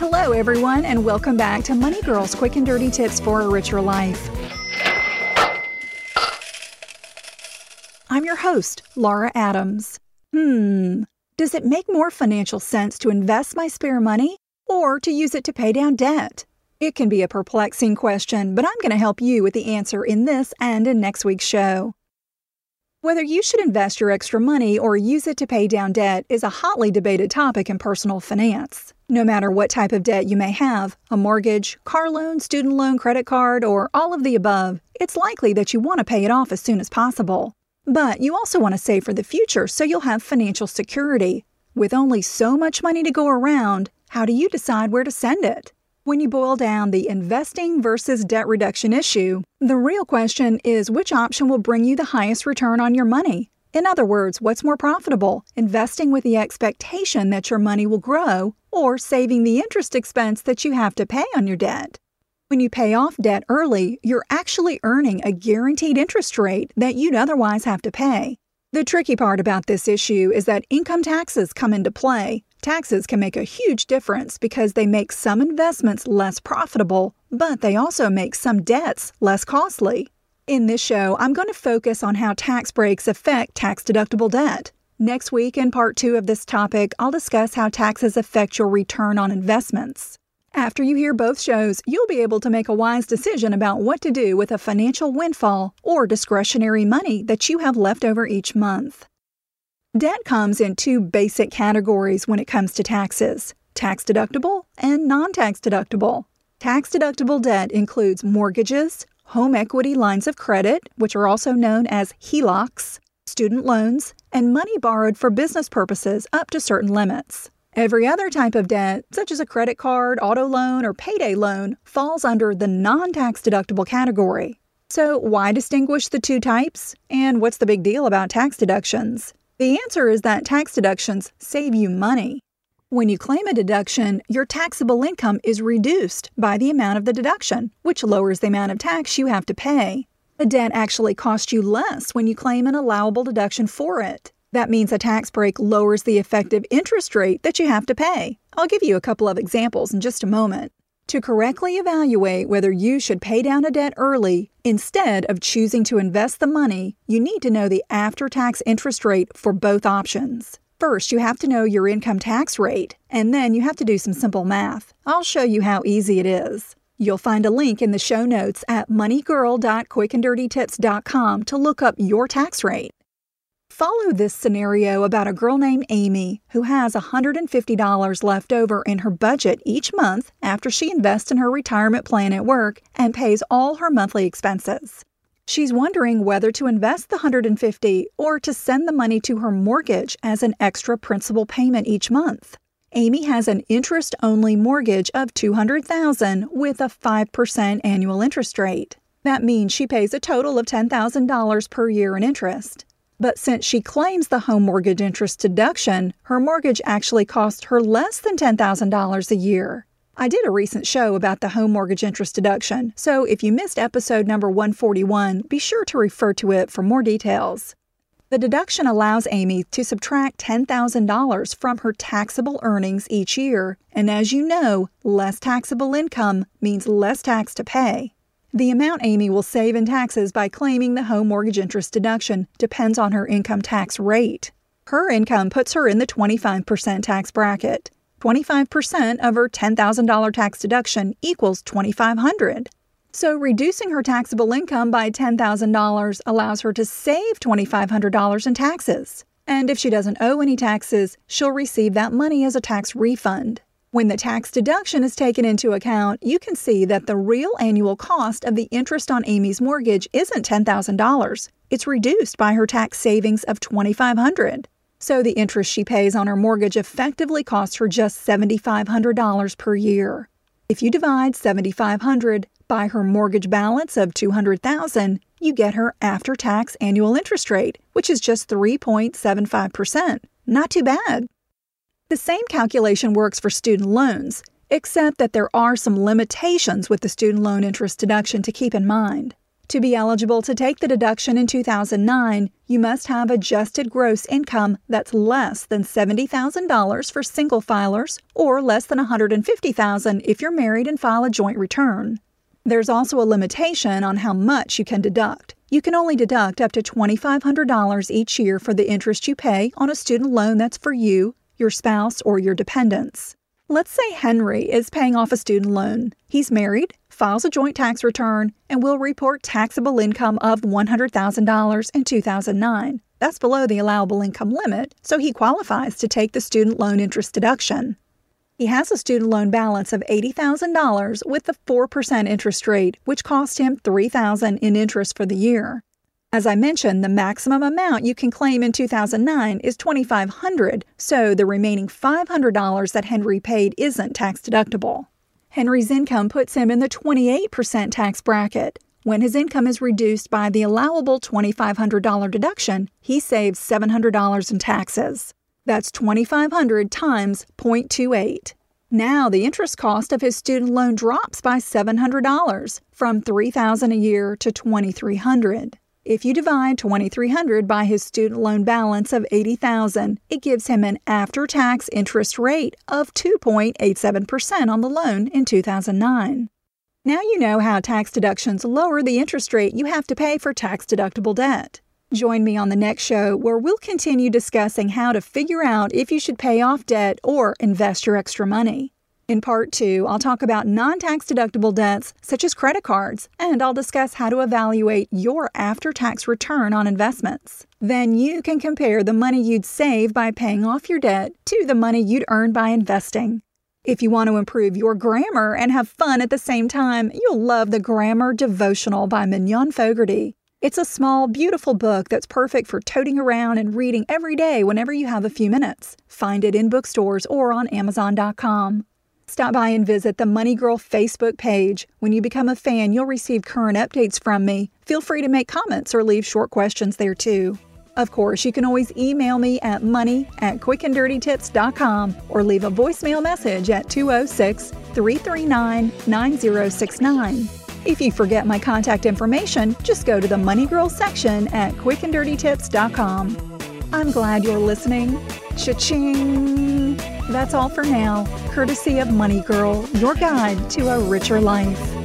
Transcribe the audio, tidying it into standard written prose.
Hello, everyone, and welcome back to Money Girl's Quick and Dirty Tips for a Richer Life. I'm your host, Laura Adams. Does it make more financial sense to invest my spare money or to use it to pay down debt? It can be a perplexing question, but I'm going to help you with the answer in this and in next week's show. Whether you should invest your extra money or use it to pay down debt is a hotly debated topic in personal finance. No matter what type of debt you may have, a mortgage, car loan, student loan, credit card, or all of the above, it's likely that you want to pay it off as soon as possible. But you also want to save for the future so you'll have financial security. With only so much money to go around, how do you decide where to send it? When you boil down the investing versus debt reduction issue, the real question is which option will bring you the highest return on your money. In other words, what's more profitable, investing with the expectation that your money will grow or saving the interest expense that you have to pay on your debt? When you pay off debt early, you're actually earning a guaranteed interest rate that you'd otherwise have to pay. The tricky part about this issue is that income taxes come into play. Taxes can make a huge difference because they make some investments less profitable, but they also make some debts less costly. In this show, I'm going to focus on how tax breaks affect tax-deductible debt. Next week, in Part 2 of this topic, I'll discuss how taxes affect your return on investments. After you hear both shows, you'll be able to make a wise decision about what to do with a financial windfall or discretionary money that you have left over each month. Debt comes in two basic categories when it comes to taxes: tax-deductible and non-tax-deductible. Tax-deductible debt includes mortgages, home equity lines of credit, which are also known as HELOCs, student loans, and money borrowed for business purposes up to certain limits. Every other type of debt, such as a credit card, auto loan, or payday loan, falls under the non-tax-deductible category. So why distinguish the two types? And what's the big deal about tax deductions? The answer is that tax deductions save you money. When you claim a deduction, your taxable income is reduced by the amount of the deduction, which lowers the amount of tax you have to pay. The debt actually costs you less when you claim an allowable deduction for it. That means a tax break lowers the effective interest rate that you have to pay. I'll give you a couple of examples in just a moment. To correctly evaluate whether you should pay down a debt early instead of choosing to invest the money, you need to know the after-tax interest rate for both options. First, you have to know your income tax rate, and then you have to do some simple math. I'll show you how easy it is. You'll find a link in the show notes at moneygirl.quickanddirtytips.com to look up your tax rate. Follow this scenario about a girl named Amy who has $150 left over in her budget each month after she invests in her retirement plan at work and pays all her monthly expenses. She's wondering whether to invest the $150 or to send the money to her mortgage as an extra principal payment each month. Amy has an interest-only mortgage of $200,000 with a 5% annual interest rate. That means she pays a total of $10,000 per year in interest. But since she claims the home mortgage interest deduction, her mortgage actually costs her less than $10,000 a year. I did a recent show about the home mortgage interest deduction, so if you missed episode number 141, be sure to refer to it for more details. The deduction allows Amy to subtract $10,000 from her taxable earnings each year, and as you know, less taxable income means less tax to pay. The amount Amy will save in taxes by claiming the home mortgage interest deduction depends on her income tax rate. Her income puts her in the 25% tax bracket. 25% of her $10,000 tax deduction equals $2,500. So reducing her taxable income by $10,000 allows her to save $2,500 in taxes. And if she doesn't owe any taxes, she'll receive that money as a tax refund. When the tax deduction is taken into account, you can see that the real annual cost of the interest on Amy's mortgage isn't $10,000. It's reduced by her tax savings of $2,500. So the interest she pays on her mortgage effectively costs her just $7,500 per year. If you divide $7,500 by her mortgage balance of $200,000, you get her after-tax annual interest rate, which is just 3.75%. Not too bad. The same calculation works for student loans, except that there are some limitations with the student loan interest deduction to keep in mind. To be eligible to take the deduction in 2009, you must have adjusted gross income that's less than $70,000 for single filers or less than $150,000 if you're married and file a joint return. There's also a limitation on how much you can deduct. You can only deduct up to $2,500 each year for the interest you pay on a student loan that's for you, your spouse, or your dependents. Let's say Henry is paying off a student loan. He's married, files a joint tax return, and will report taxable income of $100,000 in 2009. That's below the allowable income limit, so he qualifies to take the student loan interest deduction. He has a student loan balance of $80,000 with a 4% interest rate, which cost him $3,000 in interest for the year. As I mentioned, the maximum amount you can claim in 2009 is $2,500, so the remaining $500 that Henry paid isn't tax deductible. Henry's income puts him in the 28% tax bracket. When his income is reduced by the allowable $2,500 deduction, he saves $700 in taxes. That's $2,500 times 0.28. Now the interest cost of his student loan drops by $700, from $3,000 a year to $2,300. If you divide $2,300 by his student loan balance of $80,000, it gives him an after-tax interest rate of 2.87% on the loan in 2009. Now you know how tax deductions lower the interest rate you have to pay for tax-deductible debt. Join me on the next show where we'll continue discussing how to figure out if you should pay off debt or invest your extra money. In Part 2, I'll talk about non-tax-deductible debts, such as credit cards, and I'll discuss how to evaluate your after-tax return on investments. Then you can compare the money you'd save by paying off your debt to the money you'd earn by investing. If you want to improve your grammar and have fun at the same time, you'll love the Grammar Devotional by Mignon Fogarty. It's a small, beautiful book that's perfect for toting around and reading every day whenever you have a few minutes. Find it in bookstores or on Amazon.com. Stop by and visit the Money Girl Facebook page. When you become a fan, you'll receive current updates from me. Feel free to make comments or leave short questions there too. Of course, you can always email me at money@quickanddirtytips.com or leave a voicemail message at 206-339-9069. If you forget my contact information, just go to the Money Girl section at quickanddirtytips.com. I'm glad you're listening. Cha-ching! That's all for now, courtesy of Money Girl, your guide to a richer life.